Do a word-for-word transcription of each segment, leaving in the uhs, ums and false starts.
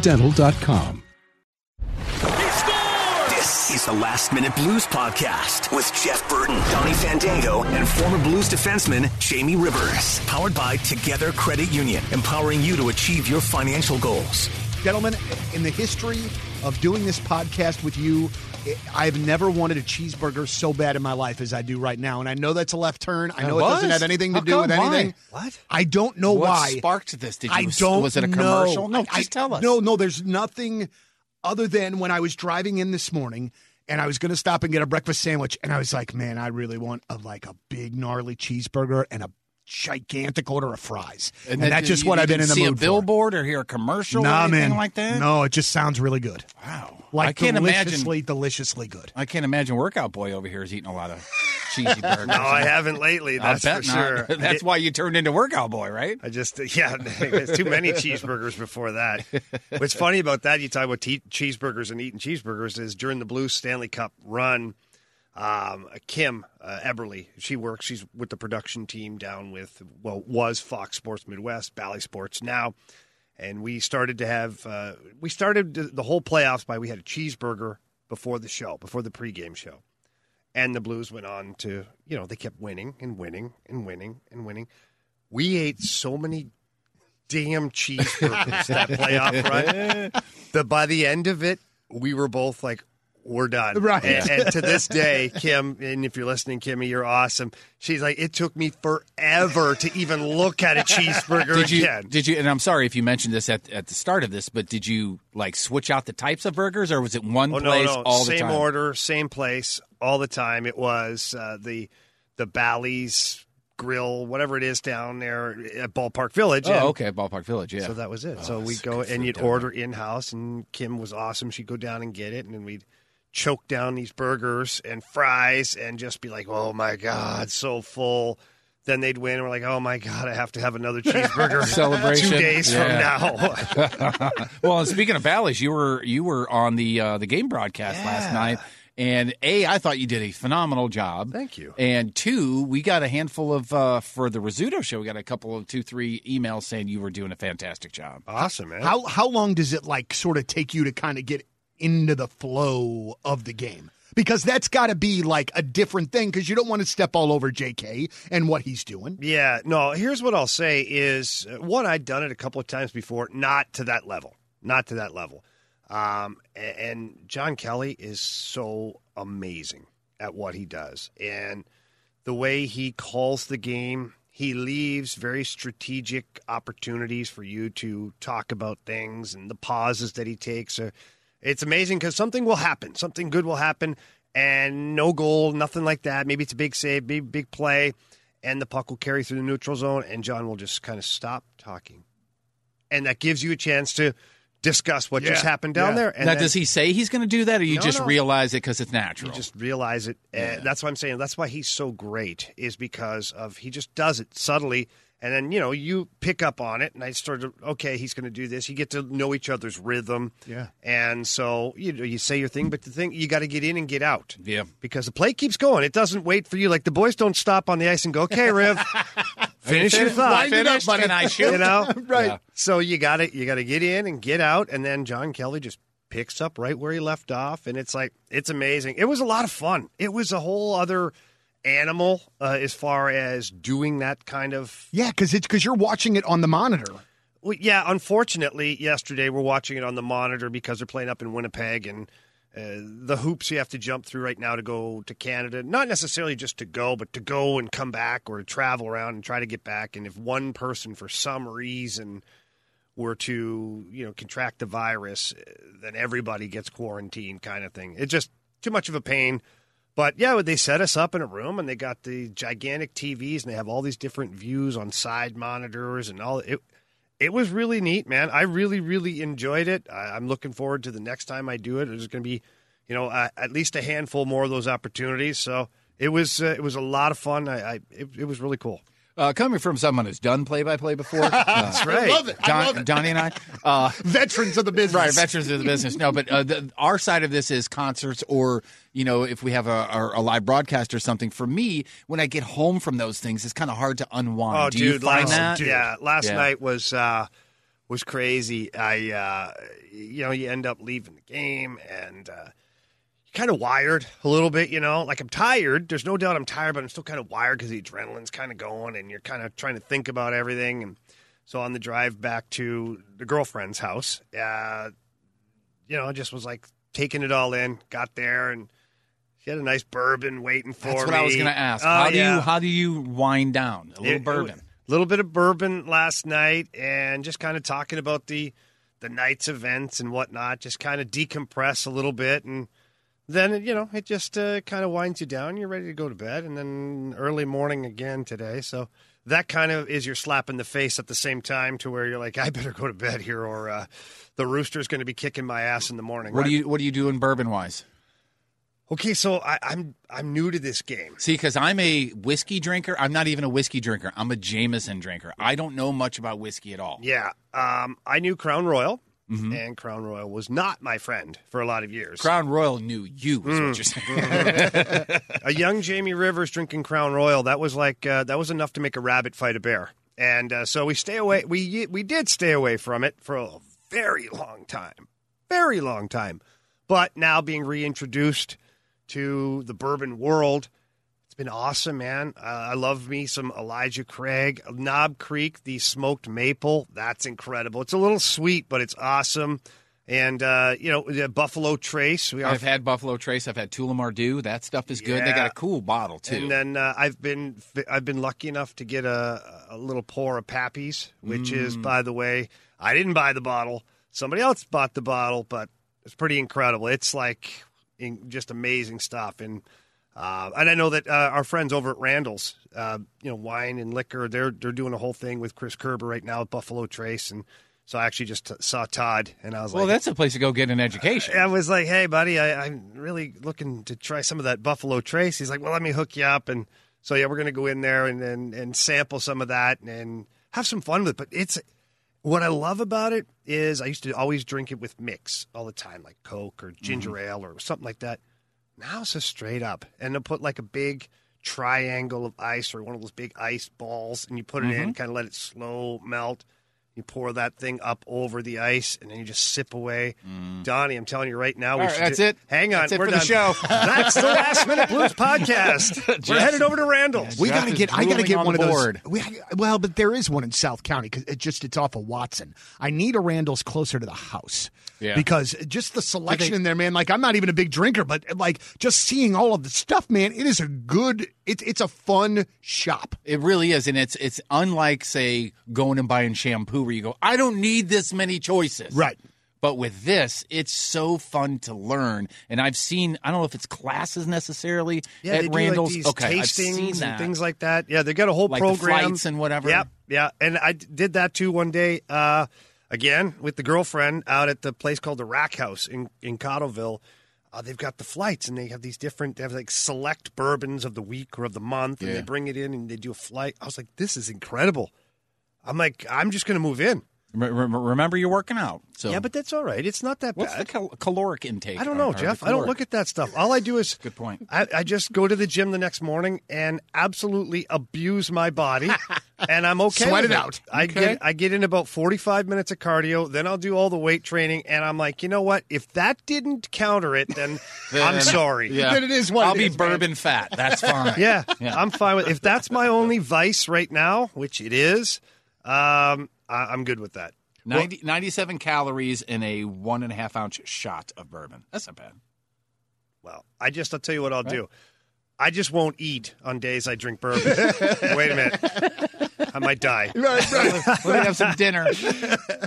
Dental dot com. This is the Last Minute Blues Podcast with Jeff Burton, Donnie Fandango, and former Blues defenseman Jamie Rivers. Powered by Together Credit Union, empowering you to achieve your financial goals. Gentlemen, in the history of doing this podcast with you, I've never wanted a cheeseburger so bad in my life as I do right now. And I know that's a left turn. I know it, it doesn't have anything to How do with why? anything. What? I don't know what why. What sparked this? Did you, I don't Was it a commercial? Know. No, I, just tell us. No, no, there's nothing other than when I was driving in this morning and I was going to stop and get a breakfast sandwich. And I was like, man, I really want a, like a big gnarly cheeseburger and a gigantic order of fries. And, and then, that's just you, what I've been in the mood for. See a billboard or hear a commercial nah, or anything man. like that? No, it just sounds really good. Wow. Like I can't deliciously, imagine, deliciously good. I can't imagine Workout Boy over here is eating a lot of cheesy burgers. No, I haven't lately, that's for sure. That's it, why you turned into Workout Boy, right? I just, yeah, there's too many cheeseburgers before that. What's funny about that, you talk about te- cheeseburgers and eating cheeseburgers, is during the Blues Stanley Cup run, um, Kim uh, Eberle, she works, she's with the production team down with, well, was Fox Sports Midwest, Bally Sports now. And we started to have, uh, we started the whole playoffs by, we had a cheeseburger before the show, before the pregame show. And the Blues went on to, you know, they kept winning and winning and winning and winning. We ate so many damn cheeseburgers that playoff run that by the end of it, we were both like, we're done. Right. And, and to this day, Kim, and if you're listening, Kimmy, you're awesome. She's like, it took me forever to even look at a cheeseburger did you, again. Did you, and I'm sorry if you mentioned this at, at the start of this, but did you like switch out the types of burgers or was it one oh, place no, no. all same the time? Same order, same place, all the time. It was uh, the, the Bally's Grill, whatever it is down there at Ballpark Village. Oh, and, okay, Ballpark Village, yeah. So that was it. Oh, so we'd go and you'd order in-house and Kim was awesome. She'd go down and get it and then we'd choke down these burgers and fries and just be like, oh, my God, so full. Then they'd win. And we're like, oh, my God, I have to have another cheeseburger celebration two days yeah. from now. Well, and speaking of Bally's, you were you were on the uh, the game broadcast yeah. last night. And, A, I thought you did a phenomenal job. Thank you. And, two, we got a handful of, uh, for the Rizzuto show, we got a couple of two, three emails saying you were doing a fantastic job. Awesome, man. How, how long does it, like, sort of take you to kind of get into the flow of the game? Because that's got to be like a different thing because you don't want to step all over J K and what he's doing. Yeah, no, here's what I'll say is, one, I'd done it a couple of times before, not to that level, not to that level. Um, and John Kelly is so amazing at what he does. And the way he calls the game, he leaves very strategic opportunities for you to talk about things and the pauses that he takes are, it's amazing because something will happen. Something good will happen, and no goal, nothing like that. Maybe it's a big save, maybe big play, and the puck will carry through the neutral zone, and John will just kind of stop talking. And that gives you a chance to discuss what yeah. just happened down yeah. there. And now, then, does he say he's going to do that, or you no, just no. realize it because it's natural? You just realize it. Yeah. That's what I'm saying. That's why he's so great is because of he just does it subtly, And then, you know, you pick up on it, and I started, okay, he's going to do this. You get to know each other's rhythm. Yeah. And so, you know, you say your thing, but the thing, you got to get in and get out. Yeah. Because the play keeps going. It doesn't wait for you. Like, the boys don't stop on the ice and go, okay, Riv, finish your thought. Wind it up, buddy. Can I shoot? You know? Right. Yeah. So you got to you got to get in and get out, and then John Kelly just picks up right where he left off, and it's like, it's amazing. It was a lot of fun. It was a whole other animal uh, as far as doing that kind of... Yeah, because it's because you're watching it on the monitor. Well, yeah, unfortunately, yesterday we're watching it on the monitor because they're playing up in Winnipeg, and uh, the hoops you have to jump through right now to go to Canada, not necessarily just to go, but to go and come back or to travel around and try to get back. And if one person, for some reason, were to, you know, contract the virus, then everybody gets quarantined kind of thing. It's just too much of a pain. But, yeah, they set us up in a room, and they got the gigantic T Vs, and they have all these different views on side monitors and all. It it was really neat, man. I really, really enjoyed it. I, I'm looking forward to the next time I do it. There's going to be, you know, uh, at least a handful more of those opportunities. So it was uh, it was a lot of fun. I, I it, it was really cool. Uh, coming from someone who's done play-by-play before. Uh, That's right. I love it. Don, I love it. Donnie and I. Uh, veterans of the business. Right, veterans of the business. No, but uh, the, our side of this is concerts or, you know, if we have a, a live broadcast or something. For me, when I get home from those things, it's kind of hard to unwind. Oh, Do dude, you find last, that? Dude. Yeah, last yeah. night was uh, was crazy. I, uh, you know, you end up leaving the game and uh, kind of wired a little bit, you know, like I'm tired. There's no doubt I'm tired, but I'm still kind of wired because the adrenaline's kind of going and you're kind of trying to think about everything. And so on the drive back to the girlfriend's house, uh, you know, just was like taking it all in, got there, and she had a nice bourbon waiting for me. That's what I was going to ask. How do you, how do you wind down? A little bourbon. A little bit of bourbon last night and just kind of talking about the, the night's events and whatnot, just kind of decompress a little bit and then, you know, it just uh, kind of winds you down. You're ready to go to bed. And then early morning again today. So that kind of is your slap in the face at the same time to where you're like, I better go to bed here or uh, the rooster's going to be kicking my ass in the morning. What, right? do, you, what do you do in bourbon-wise? Okay, so I, I'm I'm new to this game. See, because I'm a whiskey drinker. I'm not even a whiskey drinker. I'm a Jameson drinker. I don't know much about whiskey at all. Yeah. Um, I knew Crown Royal. Mm-hmm. And Crown Royal was not my friend for a lot of years. Crown Royal knew you, is mm. what you're saying. A young Jamie Rivers drinking Crown Royal, that was like uh, that was enough to make a rabbit fight a bear. And uh, so we stay away. We we did stay away from it for a very long time, very long time. But now being reintroduced to the bourbon world, it's been awesome, man. Uh, I love me some Elijah Craig. Knob Creek, the smoked maple, that's incredible. It's a little sweet, but it's awesome. And, uh, you know, the Buffalo Trace. We are I've f- had Buffalo Trace. I've had Tullamore Dew. That stuff is good. Yeah. They got a cool bottle, too. And then uh, I've been I've been lucky enough to get a, a little pour of Pappy's, which mm. is, by the way, I didn't buy the bottle. Somebody else bought the bottle, but it's pretty incredible. It's, like, in, just amazing stuff. And... Uh, and I know that uh, our friends over at Randall's, uh, you know, wine and liquor, they're they're doing a whole thing with Chris Kerber right now at Buffalo Trace. And so I actually just t- saw Todd, and I was well, like... Well, that's a place to go get an education. I, I was like, hey, buddy, I, I'm really looking to try some of that Buffalo Trace. He's like, well, let me hook you up. And so, yeah, we're going to go in there and, and, and sample some of that and, and have some fun with it. But it's... What I love about it is I used to always drink it with mix all the time, like Coke or ginger mm-hmm. ale or something like that. Now it's just straight up. And they'll put like a big triangle of ice or one of those big ice balls, and you put it mm-hmm. in, kind of let it slow melt. You pour that thing up over the ice, and then you just sip away. Mm. Donnie, I'm telling you right now. We right, that's do- it. Hang on. That's it we're for done. The show. That's the Last Minute Blues podcast. We're Justin, headed over to Randall's. Yeah, we gotta get, I got to get on one board. Of those. We, well, but there is one in South County because it just it's off of Watson. I need a Randall's closer to the house yeah. because just the selection they, in there, man, like I'm not even a big drinker, but like just seeing all of the stuff, man, it is a good It's it's a fun shop. It really is, and it's it's unlike, say, going and buying shampoo where you go, I don't need this many choices. Right. But with this, it's so fun to learn, and I've seen, I don't know if it's classes necessarily yeah, at Randall's. Yeah, like okay, I've seen that. And things like that. Yeah, they got a whole like program. Like flights and whatever. Yep, yeah, and I did that too one day, uh, again, with the girlfriend out at the place called the Rack House in, in Cottleville. Uh, they've got the flights, and they have these different, they have like select bourbons of the week or of the month, and yeah. they bring it in and they do a flight. I was like, this is incredible. I'm like, I'm just going to move in. Remember, you're working out. So. Yeah, but that's all right. It's not that What's bad. What's the cal- caloric intake? I don't know, Jeff. Caloric? I don't look at that stuff. All I do is... Good point. I, I just go to the gym the next morning and absolutely abuse my body, and I'm okay Sweat with it. it. out. I, okay. get, I get in about forty-five minutes of cardio, then I'll do all the weight training, and I'm like, you know what? If that didn't counter it, then, then I'm sorry. Yeah. Then it is what I'll it be is, bourbon man. fat. That's fine. yeah, yeah, I'm fine with it. If that's my only vice right now, which it is... Um, I'm good with that. ninety, well, ninety-seven calories in a one and a half ounce shot of bourbon. That's not bad. Well, I just, I'll tell you what I'll right. do. I just won't eat on days I drink bourbon. Wait a minute. I might die. Right, right. We're going to have some dinner.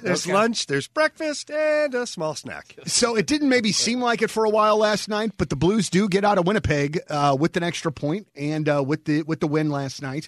There's okay. lunch, there's breakfast, and a small snack. So it didn't maybe seem like it for a while last night, but the Blues do get out of Winnipeg uh, with an extra point and uh, with the with the win last night.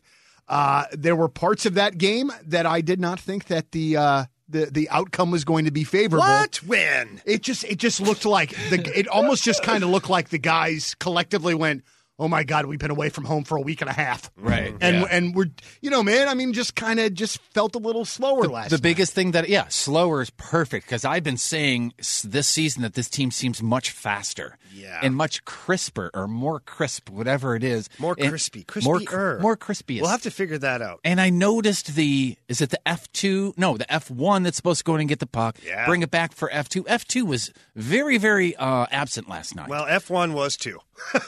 Uh, there were parts of that game that I did not think that the uh, the the outcome was going to be favorable. What win? It just it just looked like the it almost just kind of looked like the guys collectively went, "Oh my God, we've been away from home for a week and a half." Right. And yeah. and we're you know, man, I mean just kind of just felt a little slower the, last The night. biggest thing that yeah, slower is perfect cuz I've been saying this season that this team seems much faster yeah. and much crisper or more crisp, whatever it is. More crispy, crispier. More, more crispy. We'll have to figure that out. And I noticed the is it the F two? No, the F one that's supposed to go in and get the puck, yeah. bring it back for F two. F two was very very uh, absent last night. Well, F one was too.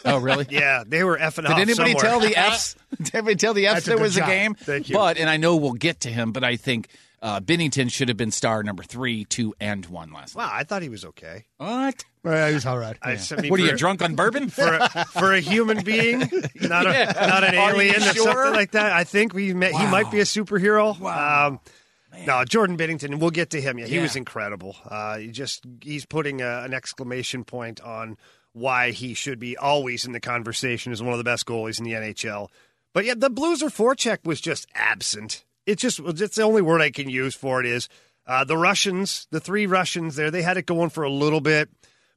Oh, really? yeah. They were effing off somewhere. Did anybody tell the Fs? Did anybody tell the Fs there was a game? Thank you. But, and I know we'll get to him, but I think uh, Binnington should have been star number three, two, and one last night. Wow, I thought he was okay. What? Well, he was all right. I, yeah. I mean, what are you, a, drunk on bourbon? For a, for a human being, not a, yeah. not an alien or sure? something like that. I think we met, wow. he might be a superhero. Wow. Um, Man. No, Jordan Binnington, we'll get to him. Yeah, he yeah. was incredible. Uh, he just He's putting a, an exclamation point on why he should be always in the conversation as one of the best goalies in the N H L. But yeah, the Blues' forecheck was just absent. It's just, it's the only word I can use for it is uh, the Russians, the three Russians there, they had it going for a little bit,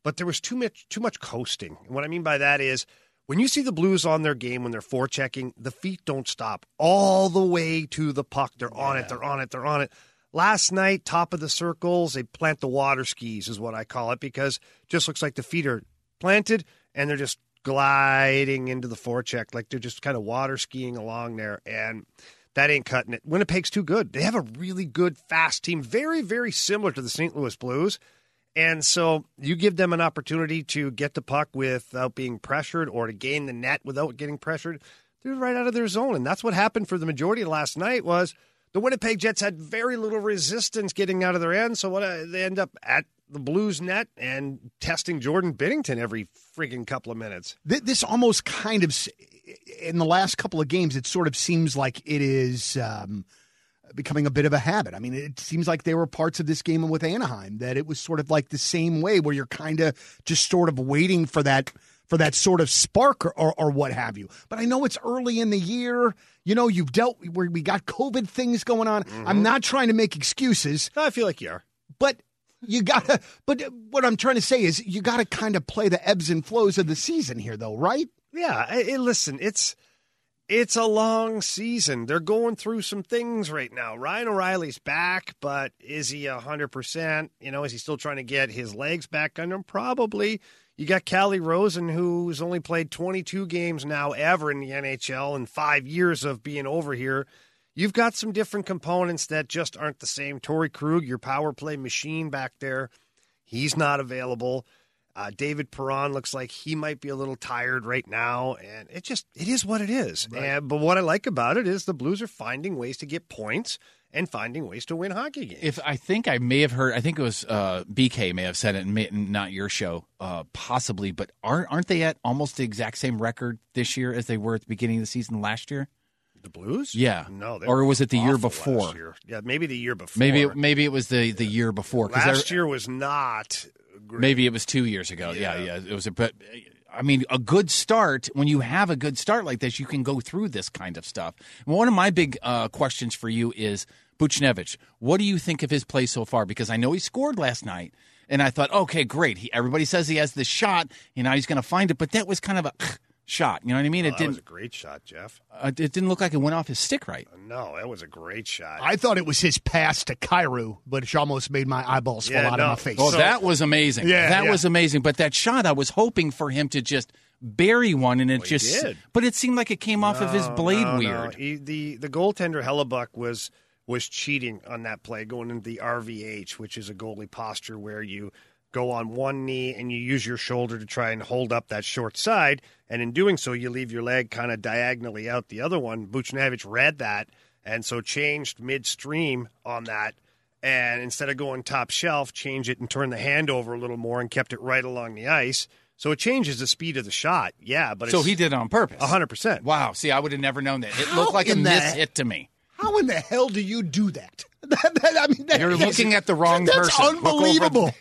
but there was too much, too much coasting. And what I mean by that is when you see the Blues on their game, when they're forechecking, the feet don't stop all the way to the puck. They're on yeah. it. They're on it. They're on it. Last night, top of the circles, they plant the water skis is what I call it because it just looks like the feet are planted, and they're just gliding into the forecheck like they're just kind of water skiing along there, and that ain't cutting it. Winnipeg's too good. They have a really good, fast team, very, very similar to the Saint Louis Blues, and so you give them an opportunity to get the puck without being pressured or to gain the net without getting pressured. They're right out of their zone, and that's what happened for the majority of last night was the Winnipeg Jets had very little resistance getting out of their end, so what uh, they end up at the Blues net and testing Jordan Binnington every freaking couple of minutes. This almost kind of, in the last couple of games, it sort of seems like it is um, becoming a bit of a habit. I mean, it seems like there were parts of this game with Anaheim that it was sort of like the same way where you're kind of just sort of waiting for that for that sort of spark or, or, or what have you. But I know it's early in the year. You know, you've dealt, we we got COVID things going on. Mm-hmm. I'm not trying to make excuses. I feel like you are. But You gotta, but what I'm trying to say is you gotta kind of play the ebbs and flows of the season here, though, right? Yeah. I, I, listen, it's it's a long season. They're going through some things right now. Ryan O'Reilly's back, but is he a hundred percent? You know, is he still trying to get his legs back under him? Probably. You got Callie Rosen, who's only played twenty-two games now ever in the N H L in five years of being over here. You've got some different components that just aren't the same. Torrey Krug, your power play machine back there, he's not available. Uh, David Perron looks like he might be a little tired right now, and it just it is what it is. Right. And, but what I like about it is the Blues are finding ways to get points and finding ways to win hockey games. If I think I may have heard, I think it was uh, B K may have said it, may, not your show, uh, possibly, but aren't aren't they at almost the exact same record this year as they were at the beginning of the season last year? The Blues? Yeah. No. Or was it the year before? Year. Yeah, maybe the year before. Maybe it, maybe it was the, the yeah. year before. Last there, year was not great. Maybe it was two years ago. Yeah, yeah. yeah. It was a, but, I mean, a good start, when you have a good start like this, you can go through this kind of stuff. One of my big uh, questions for you is Buchnevich. What do you think of his play so far? Because I know he scored last night, and I thought, okay, great. He, everybody says he has this shot, and now he's going to find it. But that was kind of a... shot. You know what I mean? Oh, it that didn't, was a great shot, Jeff. Uh, it didn't look like it went off his stick right. Uh, no, that was a great shot. I thought it was his pass to Kyrou, but it almost made my eyeballs yeah, fall out no. of my face. Oh, so, that was amazing. Yeah, that yeah. was amazing. But that shot, I was hoping for him to just bury one, and it well, just did. But it seemed like it came off no, of his blade no, weird. No. He, the, the goaltender, Hellebuck, was... was cheating on that play, going into the R V H, which is a goalie posture where you go on one knee and you use your shoulder to try and hold up that short side. And in doing so, you leave your leg kind of diagonally out the other one. Buchnevich read that and so changed midstream on that. And instead of going top shelf, changed it and turned the hand over a little more and kept it right along the ice. So it changes the speed of the shot. Yeah, but it's so he did it on purpose. one hundred percent. Wow. See, I would have never known that. It looked like a miss hit to me. How in the hell do you do that? that, that I mean, that You're is, looking at the wrong that's person. That's unbelievable.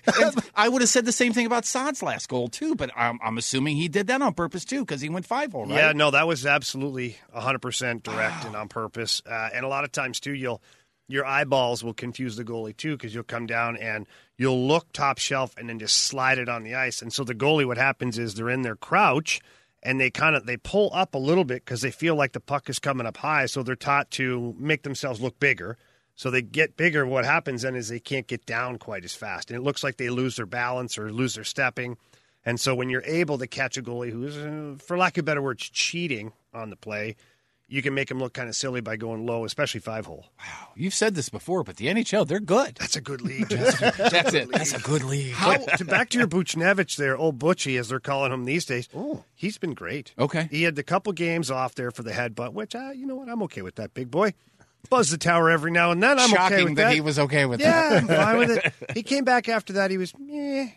I would have said the same thing about Sod's last goal, too, but I'm, I'm assuming he did that on purpose, too, because he went five-hole, right? Yeah, no, that was absolutely one hundred percent direct and on purpose. Uh, and a lot of times, too, you'll your eyeballs will confuse the goalie, too, because you'll come down and you'll look top shelf and then just slide it on the ice. And so the goalie, what happens is they're in their crouch, and they kind of they pull up a little bit because they feel like the puck is coming up high, so they're taught to make themselves look bigger. So they get bigger. What happens then is they can't get down quite as fast, and it looks like they lose their balance or lose their stepping. And so when you're able to catch a goalie who's, for lack of better words, cheating on the play, you can make him look kind of silly by going low, especially five-hole. Wow. You've said this before, but the N H L, they're good. That's a good league. That's, that's, that's it. League. That's a good league. How, to, back to your Buchnevich there, old Butchie, as they're calling him these days. Oh, he's been great. Okay. He had a couple games off there for the headbutt, which, uh, you know what, I'm okay with that, big boy. Buzz the tower every now and then. I'm Shocking okay with that. Shocking that he was okay with yeah, that. Yeah, I'm fine with it. He came back after that. He was meh,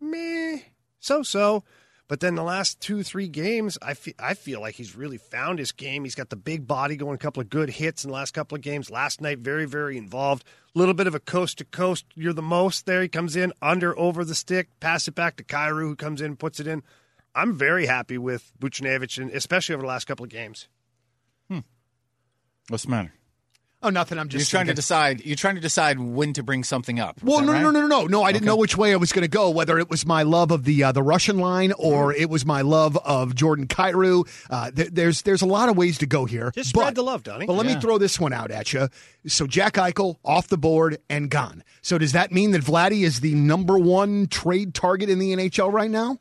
meh, so-so. But then the last two, three games, I feel, I feel like he's really found his game. He's got the big body going, a couple of good hits in the last couple of games. Last night, very, very involved. A little bit of a coast-to-coast. You're the most there. He comes in under, over the stick, pass it back to Kyrou, who comes in, puts it in. I'm very happy with Buchnevich, and especially over the last couple of games. Hmm. What's the matter? Oh, nothing. I'm just you're trying thinking. to decide. You're trying to decide when to bring something up. Is well, no, right? no, no, no, no, no. I okay. didn't know which way I was going to go. Whether it was my love of the uh, the Russian line or mm-hmm. it was my love of Jordan Kyrou. Uh, th- there's there's a lot of ways to go here. Just spread the love, Donnie. But let yeah. me throw this one out at you. So Jack Eichel off the board and gone. So does that mean that Vladdy is the number one trade target in the N H L right now?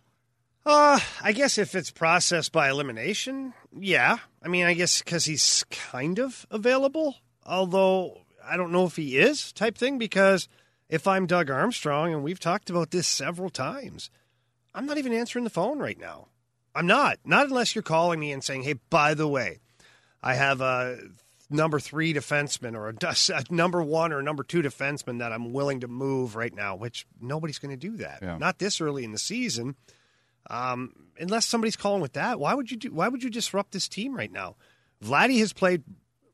Uh, I guess if it's processed by elimination, yeah. I mean, I guess because he's kind of available. Although, I don't know if he is type thing, because if I'm Doug Armstrong, and we've talked about this several times, I'm not even answering the phone right now. I'm not. Not unless you're calling me and saying, hey, by the way, I have a number three defenseman or a, a number one or a number two defenseman that I'm willing to move right now, which nobody's going to do that. Yeah. Not this early in the season. Um, unless somebody's calling with that, why would you do? Why would you disrupt this team right now? Vladdy has played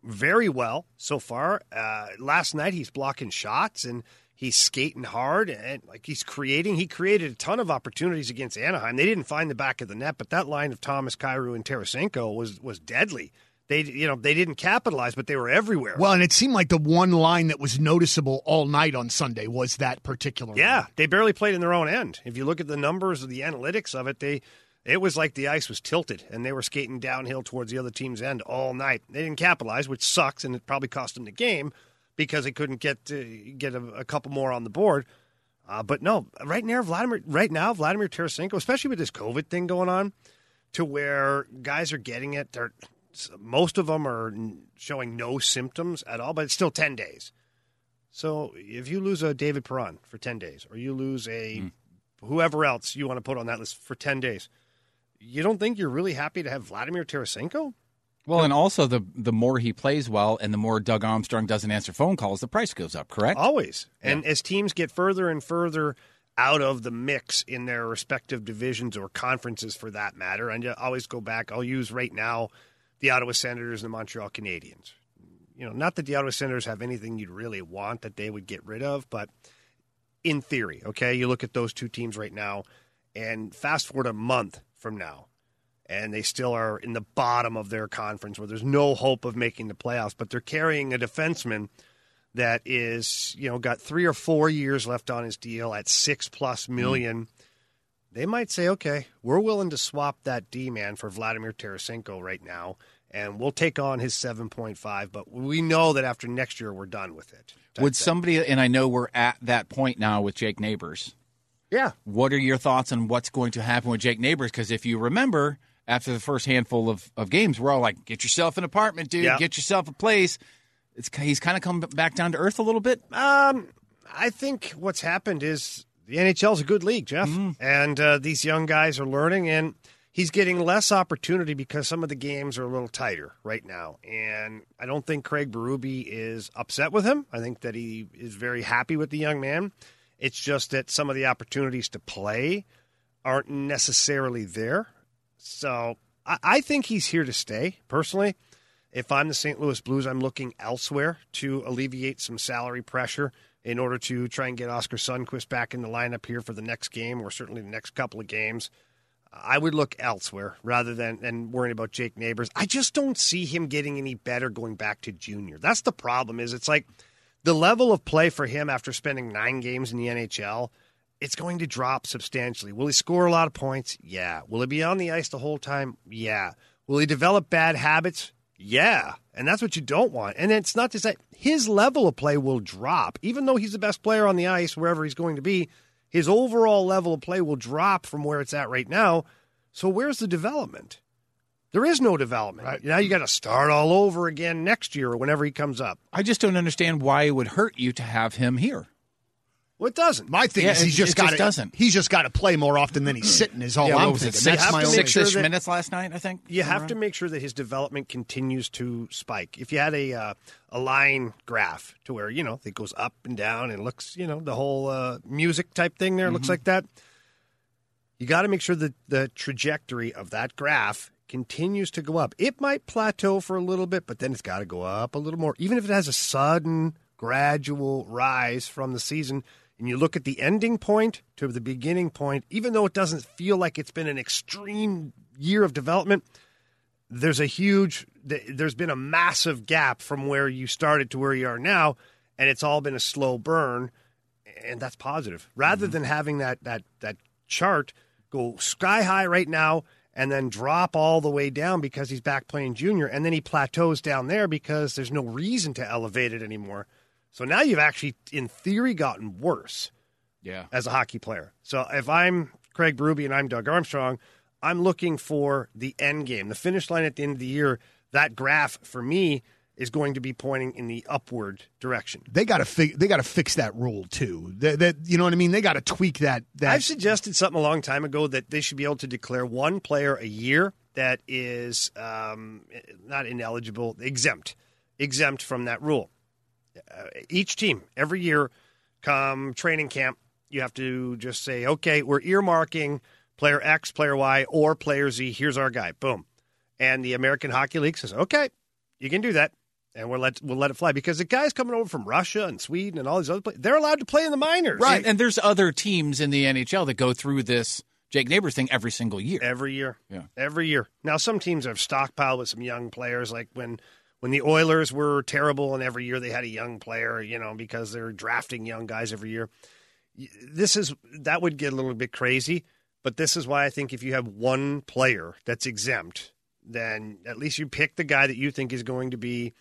very well so far. Uh, last night he's blocking shots and he's skating hard and like he's creating. He created a ton of opportunities against Anaheim. They didn't find the back of the net, but that line of Thomas, Kyrou, and Tarasenko was was deadly. They you know they didn't capitalize, but they were everywhere. Well, and it seemed like the one line that was noticeable all night on Sunday was that particular. Yeah, line. They barely played in their own end. If you look at the numbers or the analytics of it, they. It was like the ice was tilted, and they were skating downhill towards the other team's end all night. They didn't capitalize, which sucks, and it probably cost them the game because they couldn't get uh, get a, a couple more on the board. Uh, but no, right now, Vladimir, right now, Vladimir Tarasenko, especially with this COVID thing going on, to where guys are getting it. They're, most of them are showing no symptoms at all, but it's still ten days. So if you lose a David Perron for ten days, or you lose a mm. whoever else you want to put on that list for ten days, you don't think you're really happy to have Vladimir Tarasenko? Well, no. And also the the more he plays well and the more Doug Armstrong doesn't answer phone calls, the price goes up, correct? Always. Yeah. And as teams get further and further out of the mix in their respective divisions or conferences for that matter, and you always go back, I'll use right now the Ottawa Senators and the Montreal Canadiens. You know, not that the Ottawa Senators have anything you'd really want that they would get rid of, but in theory, okay, you look at those two teams right now and fast forward a month from now, and they still are in the bottom of their conference where there's no hope of making the playoffs, but they're carrying a defenseman that is, you know, got three or four years left on his deal at six plus million. Mm. they might say, okay, we're willing to swap that D-man for Vladimir Tarasenko right now, and we'll take on his seven point five, but we know that after next year we're done with it. Would somebody, and I know we're at that point now with Jake Neighbors. Yeah. What are your thoughts on what's going to happen with Jake Neighbors? Because if you remember, after the first handful of, of games, we're all like, get yourself an apartment, dude. Yeah. Get yourself a place. It's, he's kind of come back down to earth a little bit. Um, I think what's happened is the N H L is a good league, Jeff. Mm. And uh, these young guys are learning, and he's getting less opportunity because some of the games are a little tighter right now. And I don't think Craig Berube is upset with him. I think that he is very happy with the young man. It's just that some of the opportunities to play aren't necessarily there. So I, I think he's here to stay, personally. If I'm the Saint Louis Blues, I'm looking elsewhere to alleviate some salary pressure in order to try and get Oscar Sundquist back in the lineup here for the next game, or certainly the next couple of games. I would look elsewhere rather than and worrying about Jake Neighbors. I just don't see him getting any better going back to junior. That's the problem, is it's like the level of play for him after spending nine games in the N H L, it's going to drop substantially. Will he score a lot of points? Yeah. Will he be on the ice the whole time? Yeah. Will he develop bad habits? Yeah. And that's what you don't want. And it's not to say his level of play will drop. Even though he's the best player on the ice, wherever he's going to be, his overall level of play will drop from where it's at right now. So where's the development? There is no development. Right. Now you got to start all over again next year or whenever he comes up. I just don't understand why it would hurt you to have him here. Well, it doesn't. My thing yeah, is he's just got to he's just got to play more often than he's sitting is all yeah, I'm thinking. That's my six-ish sure minutes last night, I think. You have around. to make sure that his development continues to spike. If you had a uh, a line graph to where, you know, it goes up and down and looks, you know, the whole uh, music type thing there mm-hmm. looks like that, you got to make sure that the trajectory of that graph continues to go up. It might plateau for a little bit, but then it's got to go up a little more. Even if it has a sudden, gradual rise from the season, and you look at the ending point to the beginning point, even though it doesn't feel like it's been an extreme year of development, there's a huge, there's been a massive gap from where you started to where you are now, and it's all been a slow burn, and that's positive. Rather mm-hmm. than having that that that chart go sky high right now and then drop all the way down because he's back playing junior, and then he plateaus down there because there's no reason to elevate it anymore. So now you've actually, in theory, gotten worse yeah. as a hockey player. So if I'm Craig Berube and I'm Doug Armstrong, I'm looking for the end game, the finish line at the end of the year. That graph, for me, is going to be pointing in the upward direction. They got to fi- they got to fix that rule, too. That, that You know what I mean? They got to tweak that, that. I've suggested something a long time ago that they should be able to declare one player a year that is um, not ineligible, exempt, exempt from that rule. Uh, each team, every year, come training camp, you have to just say, okay, we're earmarking player X, player Y, or player Z. Here's our guy. Boom. And the American Hockey League says, okay, you can do that, and we'll let, we'll let it fly. Because the guys coming over from Russia and Sweden and all these other places, they're allowed to play in the minors. Right, and, and there's other teams in the N H L that go through this Jake Neighbors thing every single year. Every year. Yeah. Every year. Now, some teams have stockpiled with some young players, like when – When the Oilers were terrible and every year they had a young player, you know, because they're drafting young guys every year. This is, that would get a little bit crazy, but this is why I think if you have one player that's exempt, then at least you pick the guy that you think is going to be,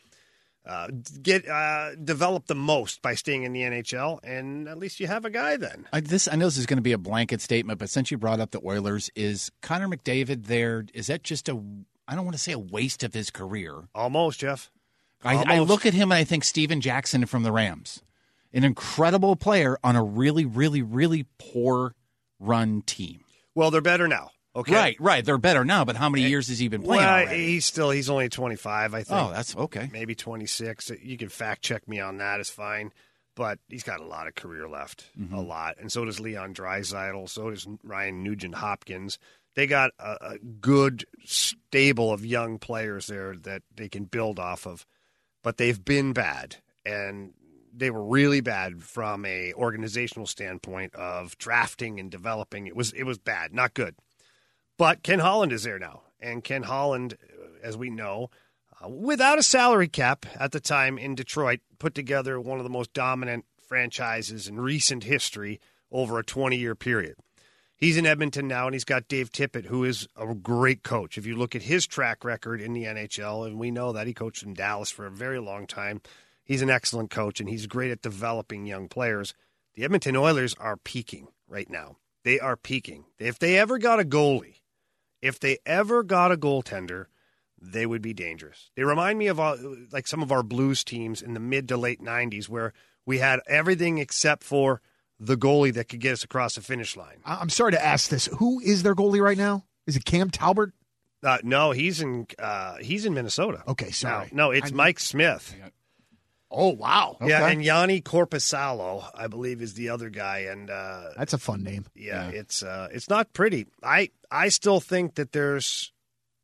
uh, get, uh, develop the most by staying in the N H L. And at least you have a guy then. I, this, I know this is going to be a blanket statement, but since you brought up the Oilers, is Connor McDavid there? Is that just a, I don't want to say a waste of his career. Almost, Jeff. Almost. I, I look at him and I think Steven Jackson from the Rams. An incredible player on a really, really, really poor run team. Well, they're better now. Okay. Right, right. They're better now, but how many it, years has he been playing well, already? He's still, he's only twenty-five, I think. Oh, that's okay. Maybe twenty-six. You can fact check me on that. It's fine. But he's got a lot of career left. Mm-hmm. A lot. And so does Leon Draisaitl. So does Ryan Nugent-Hopkins. They got a, a good stable of young players there that they can build off of, but they've been bad, and they were really bad from a organizational standpoint of drafting and developing. It was it was bad, not good. But Ken Holland is there now, and Ken Holland, as we know, uh, without a salary cap at the time in Detroit, put together one of the most dominant franchises in recent history over a twenty-year period. He's in Edmonton now, and he's got Dave Tippett, who is a great coach. If you look at his track record in the N H L, and we know that he coached in Dallas for a very long time, he's an excellent coach, and he's great at developing young players. The Edmonton Oilers are peaking right now. They are peaking. If they ever got a goalie, if they ever got a goaltender, they would be dangerous. They remind me of all, like some of our Blues teams in the mid to late nineties where we had everything except for the goalie that could get us across the finish line. I'm sorry to ask this. Who is their goalie right now? Is it Cam Talbot? Uh, no, he's in uh, he's in Minnesota. Okay, sorry. No, no it's I'm... Mike Smith. Oh, wow. Okay. Yeah, and Yanni Corpusalo, I believe, is the other guy. And uh, that's a fun name. Yeah, yeah. it's uh, it's not pretty. I, I still think that there's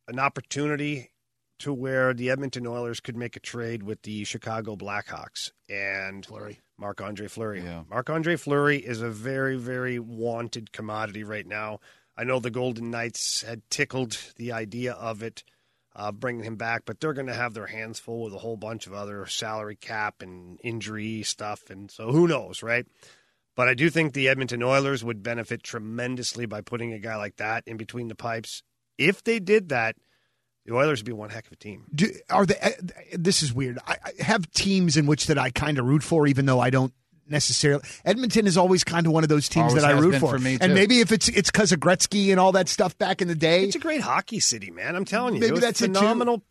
an opportunity to where the Edmonton Oilers could make a trade with the Chicago Blackhawks and Fleury. Marc-Andre Fleury. Yeah. Marc-Andre Fleury is a very, very wanted commodity right now. I know the Golden Knights had tickled the idea of it, uh, bringing him back, but they're going to have their hands full with a whole bunch of other salary cap and injury stuff, and so who knows, right? But I do think the Edmonton Oilers would benefit tremendously by putting a guy like that in between the pipes. If they did that, the Oilers would be one heck of a team. Do, are they, uh, this is weird. I, I have teams in which that I kind of root for, even though I don't necessarily. Edmonton is always kind of one of those teams always that I root for. for me and maybe if it's it's because of Gretzky and all that stuff back in the day. It's a great hockey city, man. I'm telling you. Maybe it's that's phenomenal.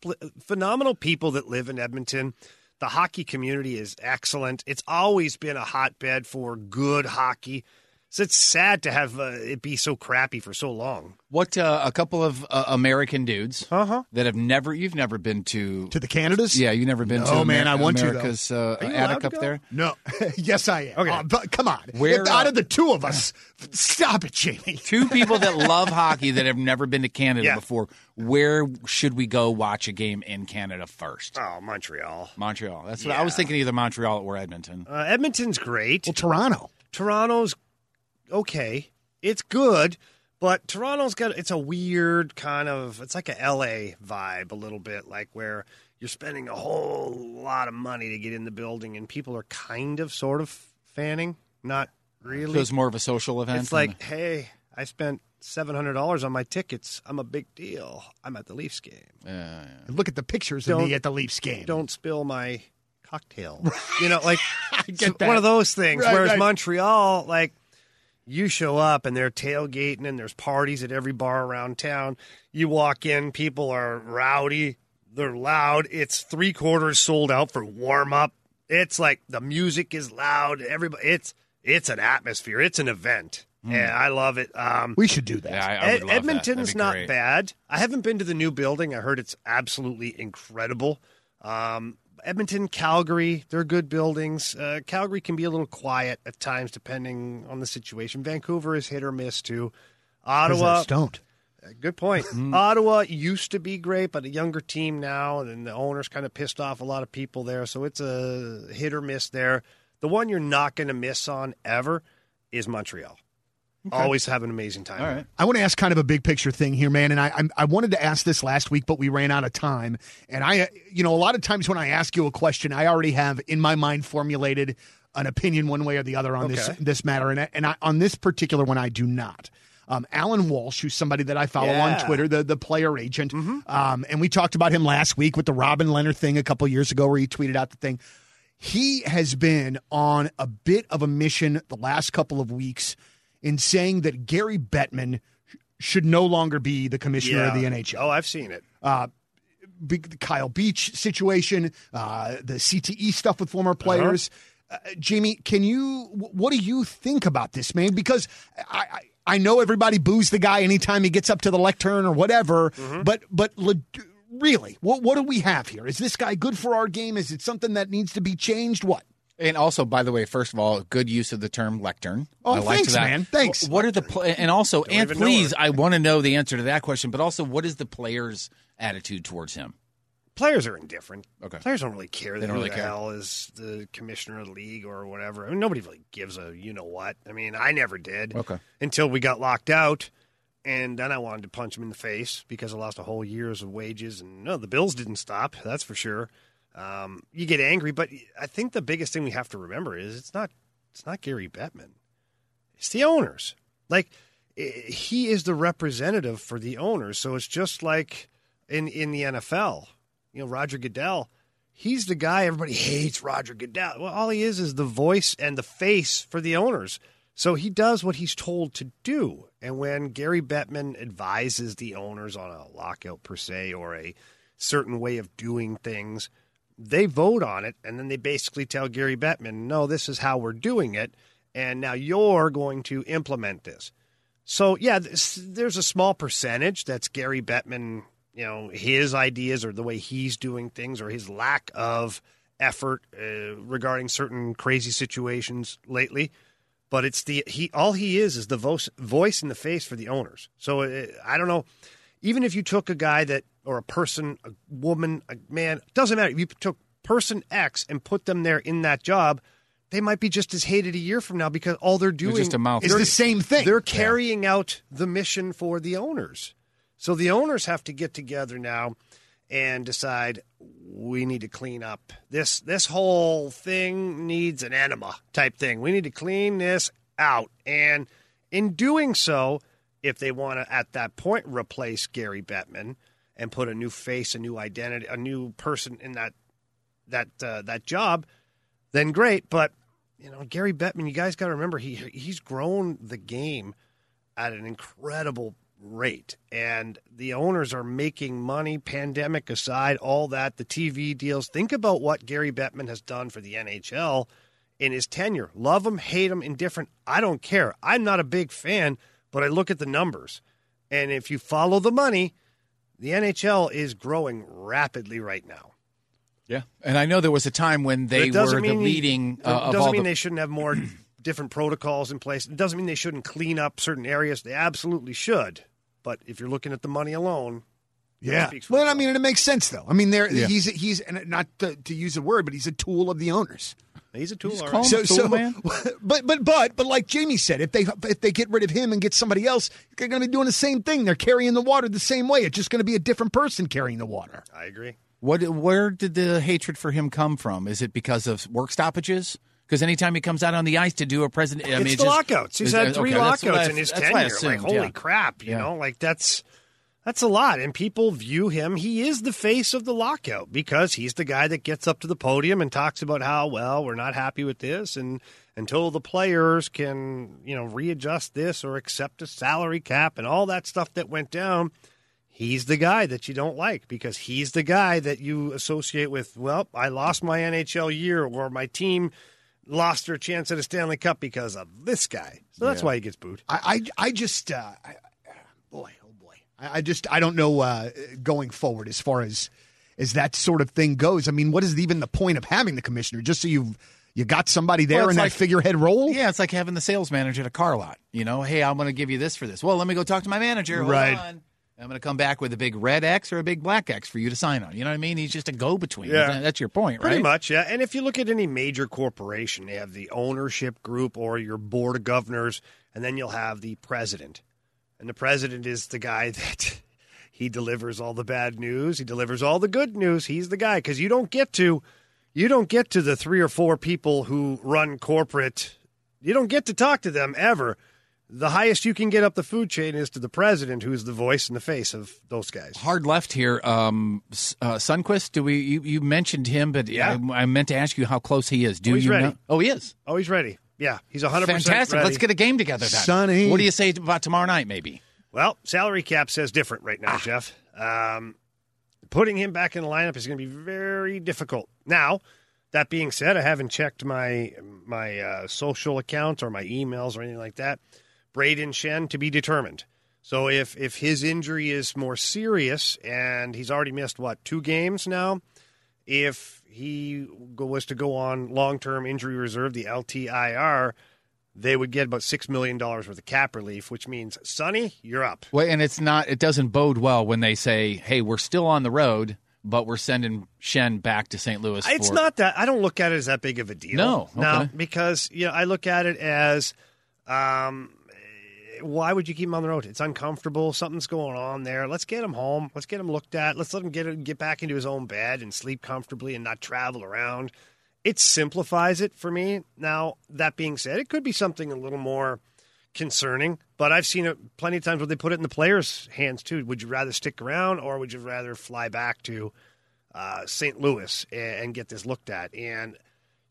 Phenomenal people that live in Edmonton. The hockey community is excellent. It's always been a hotbed for good hockey. So it's sad to have uh, it be so crappy for so long. What uh, a couple of uh, American dudes uh-huh. that have never you've never been to to the Canadas? Yeah, you've never been no, to Oh man, Amer- I want America's, to though. America's uh, attic up there? No. Yes, I am. Okay. Uh, but come on. Where, out uh, of the two of us, stop it, Jamie. Two people that love hockey that have never been to Canada yeah. before. Where should we go watch a game in Canada first? Oh, Montreal. Montreal. That's yeah. what I was thinking, either Montreal or Edmonton. Uh, Edmonton's great. Well, Toronto. Toronto's okay, it's good, but Toronto's got, it's a weird kind of, it's like a L A vibe a little bit, like where you're spending a whole lot of money to get in the building and people are kind of sort of fanning, not really. So it's more of a social event. It's like, the- hey, I spent seven hundred dollars on my tickets. I'm a big deal. I'm at the Leafs game. Yeah, yeah. Look at the pictures don't, of me at the Leafs game. Don't spill my cocktail. Right. You know, like I get that. One of those things, right, whereas right. Montreal, like, you show up, and they're tailgating, and there's parties at every bar around town. You walk in, people are rowdy, they're loud. It's three-quarters sold out for warm-up. It's like the music is loud. Everybody, It's it's an atmosphere. It's an event, mm. and I love it. Um, we should do that. Yeah, I, I would love Edmonton's that. Not bad. I haven't been to the new building. I heard it's absolutely incredible. Um Edmonton, Calgary, they're good buildings. Uh, Calgary can be a little quiet at times, depending on the situation. Vancouver is hit or miss, too. Ottawa. Don't. Good point. Ottawa used to be great, but a younger team now, and the owner's kind of pissed off a lot of people there, so it's a hit or miss there. The one you're not going to miss on ever is Montreal. Okay. Always have an amazing time. All right. I want to ask kind of a big picture thing here, man. And I, I I wanted to ask this last week, but we ran out of time. And I, you know, a lot of times when I ask you a question, I already have in my mind formulated an opinion one way or the other on okay. this this matter. And I, and I, on this particular one, I do not. Um, Alan Walsh, who's somebody that I follow yeah. on Twitter, the, the player agent. Mm-hmm. Um, and we talked about him last week with the Robin Leonard thing a couple years ago where he tweeted out the thing. He has been on a bit of a mission the last couple of weeks in saying that Gary Bettman should no longer be the commissioner yeah. of the N H L. Oh, I've seen it. Uh, the Kyle Beach situation, uh, the C T E stuff with former players. Uh-huh. Uh, Jamie, can you? What do you think about this, man? Because I, I, I know everybody boos the guy anytime he gets up to the lectern or whatever. Mm-hmm. But but really, what what do we have here? Is this guy good for our game? Is it something that needs to be changed? What? And also, by the way, first of all, good use of the term lectern. Oh, I liked thanks, that. man. Thanks. What are the pl- and also, Don't and please, I want to know the answer to that question. But also, what is the players' attitude towards him? Players are indifferent. Okay. Players don't really care they who don't really the care. hell is the commissioner of the league or whatever. I mean, nobody really gives a you know what. I mean, I never did. Okay. Until we got locked out, and then I wanted to punch him in the face because I lost a whole year's of wages, and no, the bills didn't stop. That's for sure. Um, you get angry, but I think the biggest thing we have to remember is it's not it's not Gary Bettman. It's the owners. Like, he is the representative for the owner. So it's just like in, in the N F L, you know, Roger Goodell, he's the guy. Everybody hates Roger Goodell. Well, all he is is the voice and the face for the owners. So he does what he's told to do. And when Gary Bettman advises the owners on a lockout per se or a certain way of doing things, they vote on it. And then they basically tell Gary Bettman, no, this is how we're doing it. And now you're going to implement this. So, yeah, there's a small percentage that's Gary Bettman, you know, his ideas or the way he's doing things or his lack of effort uh, regarding certain crazy situations lately. But it's the he all he is is the voice, voice in the face for the owners. So it, I don't know. Even if you took a guy that or a person, a woman, a man, doesn't matter. If you took person X and put them there in that job, they might be just as hated a year from now because all they're doing just a is the same thing. They're carrying yeah. out the mission for the owners. So the owners have to get together now and decide we need to clean up. This this whole thing needs an enema type thing. We need to clean this out. And in doing so, if they want to, at that point, replace Gary Bettman and put a new face, a new identity, a new person in that that uh, that job, then great. But you know, Gary Bettman, you guys got to remember, he he's grown the game at an incredible rate. And the owners are making money, pandemic aside, all that, the T V deals. Think about what Gary Bettman has done for the N H L in his tenure. Love him, hate him, indifferent. I don't care. I'm not a big fan, but I look at the numbers. And if you follow the money, the N H L is growing rapidly right now. Yeah, and I know there was a time when they were the leading he, uh, of all the... It doesn't mean they shouldn't have more different protocols in place. It doesn't mean they shouldn't clean up certain areas. They absolutely should. But if you're looking at the money alone... Yeah. Well, I mean, and it makes sense, though. I mean, there yeah. he's, he's and not to, to use a word, but he's a tool of the owners. He's a tool, he's right. so, tool so, man. But, but, but, but like Jamie said, if they if they get rid of him and get somebody else, they're going to be doing the same thing. They're carrying the water the same way. It's just going to be a different person carrying the water. I agree. What? Where did the hatred for him come from? Is it because of work stoppages? Because anytime he comes out on the ice to do a present, I it's mean, the it's just, lockouts. He's had three okay, lockouts I, in his tenure. Assumed, like, holy yeah. crap! You yeah. know, like that's that's a lot. And people view him. He is the face of the lockout because he's the guy that gets up to the podium and talks about how well we're not happy with this, and until the players can you know readjust this or accept a salary cap and all that stuff that went down. He's the guy that you don't like because he's the guy that you associate with, well, I lost my N H L year or my team lost their chance at a Stanley Cup because of this guy. So that's yeah. why he gets booed. I I, I just, uh, I, boy, oh boy. I, I just, I don't know uh, going forward as far as, as that sort of thing goes. I mean, what is even the point of having the commissioner? Just so you've... You got somebody there well, in like, that figurehead role? Yeah, it's like having the sales manager at a car lot. You know, hey, I'm going to give you this for this. Well, let me go talk to my manager. Hold right. on. I'm going to come back with a big red X or a big black X for you to sign on. You know what I mean? He's just a go-between. Yeah. That's your point, right? Pretty much, yeah. And if you look at any major corporation, they have the ownership group or your board of governors, and then you'll have the president. And the president is the guy that he delivers all the bad news. He delivers all the good news. He's the guy because you don't get to – You don't get to the three or four people who run corporate. You don't get to talk to them ever. The highest you can get up the food chain is to the president, who is the voice and the face of those guys. Hard left here. Um, uh, Sundquist, do we? You, you mentioned him, but yeah. I, I meant to ask you how close he is. Do oh, he's you ready. Know? Oh, he is. Oh, he's ready. Yeah, he's one hundred percent fantastic. Ready. Let's get a game together. Then. Sonny. What do you say about tomorrow night, maybe? Well, salary cap says different right now, ah. Jeff. Um Putting him back in the lineup is going to be very difficult. Now, that being said, I haven't checked my my uh, social account or my emails or anything like that. Braden Shen to be determined. So if, if his injury is more serious and he's already missed, what, two games now? If he was to go on long-term injury reserve, the L T I R, they would get about six million dollars worth of cap relief, which means, Sonny, you're up. Well, and it's not, it doesn't bode well when they say, hey, we're still on the road, but we're sending Shen back to Saint Louis. It's for- not that, I don't look at it as that big of a deal. No. Okay. No, because, you know, I look at it as, um, why would you keep him on the road? It's uncomfortable. Something's going on there. Let's get him home. Let's get him looked at. Let's let him get, get back into his own bed and sleep comfortably and not travel around. It simplifies it for me. Now, that being said, it could be something a little more concerning, but I've seen it plenty of times where they put it in the players' hands too. Would you rather stick around, or would you rather fly back to uh, Saint Louis and, and get this looked at? And,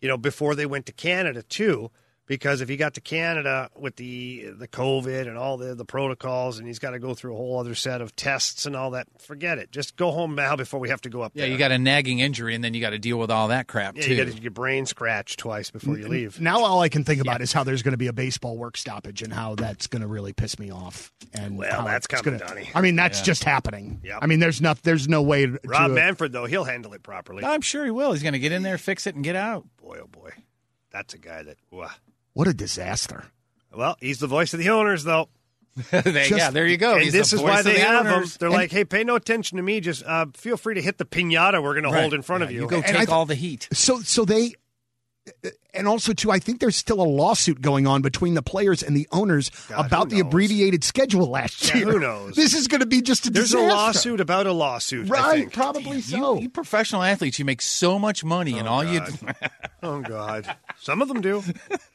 you know, before they went to Canada too, because if he got to Canada with the the COVID and all the, the protocols, and he's got to go through a whole other set of tests and all that, forget it. Just go home now before we have to go up yeah, there. Yeah, you got a nagging injury, and then you got to deal with all that crap, yeah, too. You got to your brain scratched twice before you leave. Now all I can think about yeah. is how there's going to be a baseball work stoppage and how that's going to really piss me off. And well, that's coming, gonna, Donnie. I mean, that's yeah. just happening. Yep. I mean, there's no, there's no way to... Rob Manfred, though, he'll handle it properly. I'm sure he will. He's going to get in there, fix it, and get out. Boy, oh, boy. That's a guy that... Wah. What a disaster. Well, he's the voice of the owners, though. they, just, yeah, there you go. And he's this the is why they the have owners. him. They're and, like, hey, pay no attention to me. Just uh, feel free to hit the piñata we're going right, to hold in front yeah, of you. You go and take th- all the heat. So, so they, and also, too, I think there's still a lawsuit going on between the players and the owners God, about the abbreviated schedule last yeah, year. Who knows? This is going to be just a there's disaster. There's a lawsuit about a lawsuit, right? I think. Probably Damn, so. You, you professional athletes, you make so much money, oh, and all God. you do. Oh, God. Some of them do.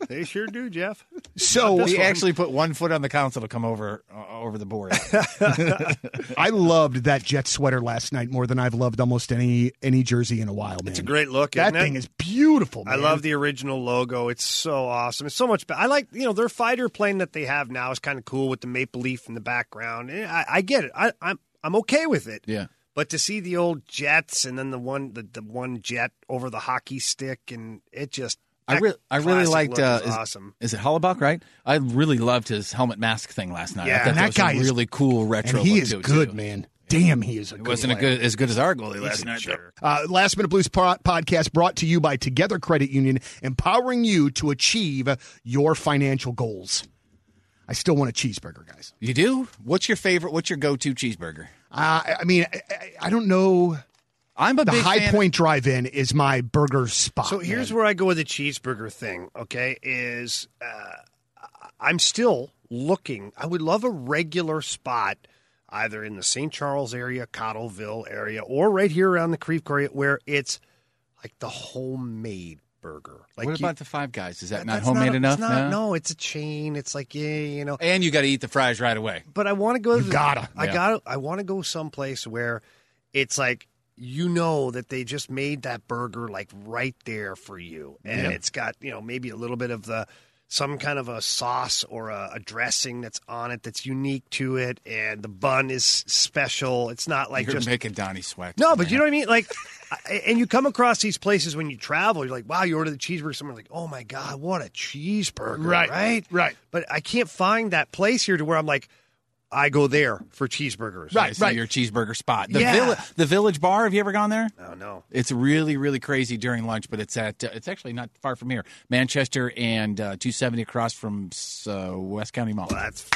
They sure do, Jeff. So we one. actually put one foot on the council to come over uh, over the board. I loved that Jet sweater last night more than I've loved almost any any jersey in a while, man. It's a great look, that isn't it? That thing is beautiful, man. I love the original logo. It's so awesome. It's so much better. I like, you know, their fighter plane that they have now is kind of cool with the maple leaf in the background. I, I get it. I, I'm I'm okay with it. Yeah. But to see the old Jets and then the one the, the one jet over the hockey stick, and it just I really I really liked uh, is, awesome. Is it Hellebuck, right? I really loved his helmet mask thing last night. Yeah, I thought that, that guy was really is, cool retro. And he is good, too. man. Damn, he is a he good wasn't a good, as good as our goalie last night. Sure. Uh, Last Minute Blues po- podcast brought to you by Together Credit Union, empowering you to achieve your financial goals. I still want a cheeseburger, guys. You do? What's your favorite? What's your go-to cheeseburger? Uh, I mean, I, I don't know. I'm a the big High fan Point of- Drive-In is my burger spot. So here's man. where I go with the cheeseburger thing. Okay, is uh, I'm still looking. I would love a regular spot, either in the Saint Charles area, Cottleville area, or right here around the Creve Coeur area, where it's like the homemade burger. Like what about you, the Five Guys? Is that not homemade not a, enough? It's not, no? no, it's a chain. It's like, yeah, you know. And you got to eat the fries right away. But I want to go. You gotta. I yeah. gotta. I want to go someplace where it's like, you know, that they just made that burger like right there for you, and yeah. it's got, you know, maybe a little bit of the. some kind of a sauce or a, a dressing that's on it that's unique to it, and the bun is special. It's not like you're just making Donnie sweat. No, man. But you know what I mean? Like, and you come across these places when you travel. You're like, wow, you order the cheeseburger. Someone's like, oh, my God, what a cheeseburger. Right, right, right. But I can't find that place here to where I'm like, I go there for cheeseburgers. Right, right. So your cheeseburger spot. The, yeah. villi- the Village Bar, have you ever gone there? Oh, no. It's really, really crazy during lunch, but it's at uh, it's actually not far from here. Manchester and uh, two seventy across from uh, West County Mall. Well, that's,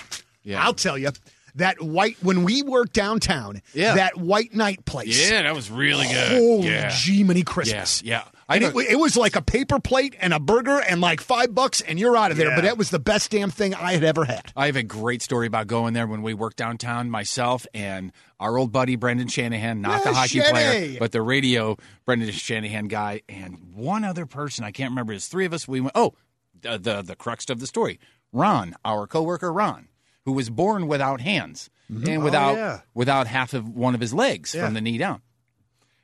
yeah. I'll tell you. That white, when we were downtown, yeah. that white night place. Yeah, that was really good. Holy yeah. gee, many Christmas. Yeah, yeah. I and it, it was like a paper plate and a burger and like five bucks and you're out of there. Yeah. But that was the best damn thing I had ever had. I have a great story about going there when we worked downtown, myself and our old buddy Brendan Shanahan, not yeah, the hockey Shetty. player, but the radio Brendan Shanahan guy, and one other person. I can't remember. It was three of us. We went, oh, the, the, the crux of the story. Ron, our coworker Ron, who was born without hands and without oh, yeah. without half of one of his legs yeah. from the knee down.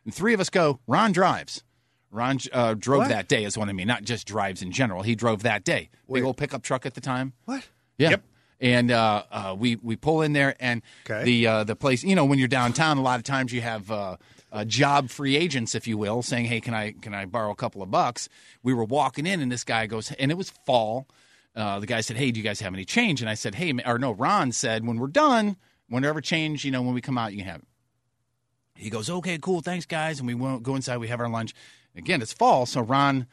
And three of us go, Ron drives. Ron uh, drove what? that day is what I mean, not just drives in general. He drove that day. Wait. Big old pickup truck at the time. What? Yeah. Yep. And uh, uh, we, we pull in there, and okay. the uh, the place, you know, when you're downtown, a lot of times you have uh, uh, job free agents, if you will, saying, hey, can I can I borrow a couple of bucks? We were walking in, and this guy goes, and it was fall. Uh, the guy said, hey, do you guys have any change? And I said, hey, or no, Ron said, when we're done, whenever change, you know, when we come out, you can have it. He goes, okay, cool, thanks, guys. And we won't go inside. We have our lunch. Again, it's fall, so Ron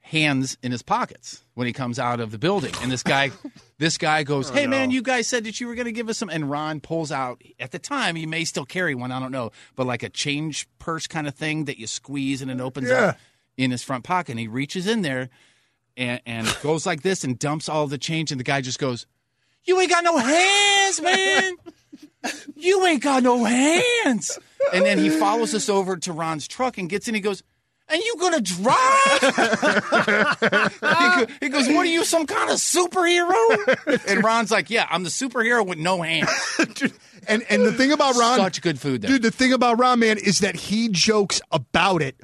hands in his pockets when he comes out of the building. And this guy this guy goes, oh, hey, no. man, you guys said that you were going to give us some. And Ron pulls out, at the time, he may still carry one, I don't know, but like a change purse kind of thing that you squeeze and it opens yeah. up in his front pocket. And he reaches in there. And, and goes like this and dumps all the change, and the guy just goes, you ain't got no hands, man. You ain't got no hands. And then he follows us over to Ron's truck and gets in. He goes, and you gonna drive? he, go, he goes, what are you, some kind of superhero? And Ron's like, yeah, I'm the superhero with no hands. Dude, and and the thing about Ron, such good food, there. Dude. The thing about Ron, man, is that he jokes about it.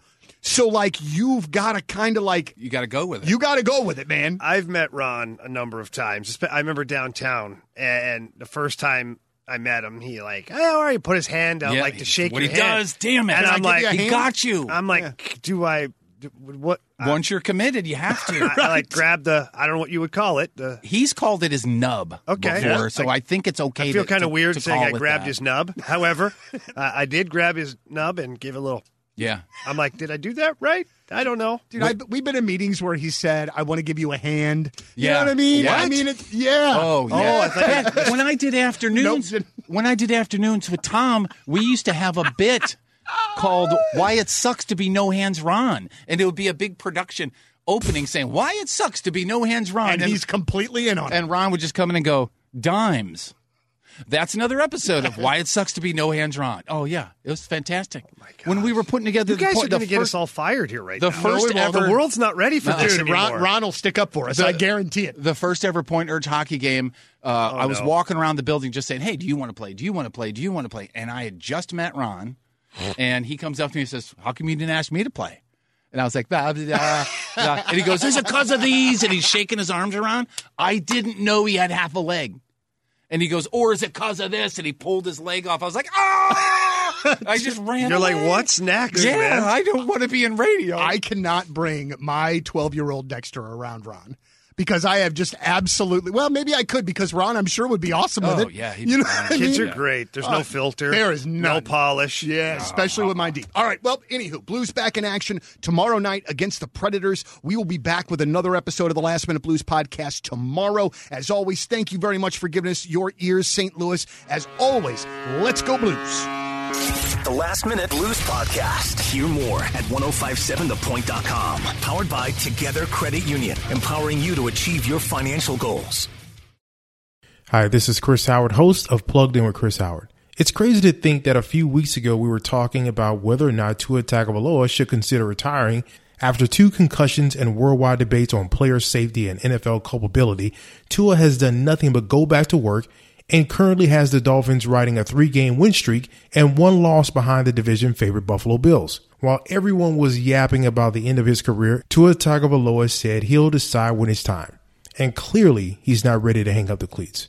So, like, you've got to kind of, like... You got to go with it. You got to go with it, man. I've met Ron a number of times. I remember downtown, and the first time I met him, he, like, oh, all right, put his hand out, yeah, like, to shake your hand. What he does, damn it. And I'm like, he got you. I'm like, yeah. do I... Do, what? Once I, you're committed, you have to. I, right? I, like, grab the... I don't know what you would call it. The... He's called it his nub okay. before, yeah. so I, I think it's okay to I feel kind of weird saying I grabbed that. his nub. However, uh, I did grab his nub and give a little... Yeah. I'm like, did I do that right? I don't know. Dude, I, we've been in meetings where he said, I want to give you a hand. You yeah. know what I mean? What? I mean, it's, yeah. Oh, yeah. Oh, I that, when I did afternoons, nope. when I did afternoons with Tom, we used to have a bit called Why It Sucks to Be No Hands Ron. And it would be a big production opening saying, Why It Sucks to Be No Hands Ron. And, and he's completely in on it. And Ron would just come in and go, dimes. That's another episode of Why It Sucks to Be No Hands Ron. Oh, yeah. It was fantastic. Oh my God. When we were putting together... You guys the, are going to get us all fired here right the now. First no, ever, the world's not ready for no, this dude, anymore. Ron, Ron will stick up for us. The, I guarantee it. The first ever Point Urge hockey game, uh, oh, I was no. walking around the building just saying, hey, do you want to play? Do you want to play? Do you want to play? And I had just met Ron, and he comes up to me and says, how come you didn't ask me to play? And I was like, blah, blah, blah, blah. And he goes, is it because of these? And he's shaking his arms around. I didn't know he had half a leg. And he goes, or is it because of this? And he pulled his leg off. I was like, ah! I just ran You're away. Like, what's next, yeah, man? I don't want to be in radio. I cannot bring my twelve-year-old Dexter around Ron because I have just absolutely – well, maybe I could because Ron, I'm sure, would be awesome oh, with it. Oh, yeah. You know what I mean? Kids are great. There's uh, no filter. There is none. No polish. Yeah, no. Especially with my D. All right, well, anywho, Blues back in action tomorrow night against the Predators. We will be back with another episode of the Last Minute Blues podcast tomorrow. As always, thank you very much for giving us your ears, Saint Louis. As always, let's go Blues. The Last Minute Blues Podcast. Hear more at ten fifty-seven the point dot com. Powered by Together Credit Union, empowering you to achieve your financial goals. Hi, this is Chris Howard, host of Plugged In with Chris Howard. It's crazy to think that a few weeks ago we were talking about whether or not Tua Tagovailoa should consider retiring after two concussions and worldwide debates on player safety and N F L culpability. Tua has done nothing but go back to work and currently has the Dolphins riding a three-game win streak and one loss behind the division favorite Buffalo Bills. While everyone was yapping about the end of his career, Tua Tagovailoa said he'll decide when it's time. And clearly, he's not ready to hang up the cleats.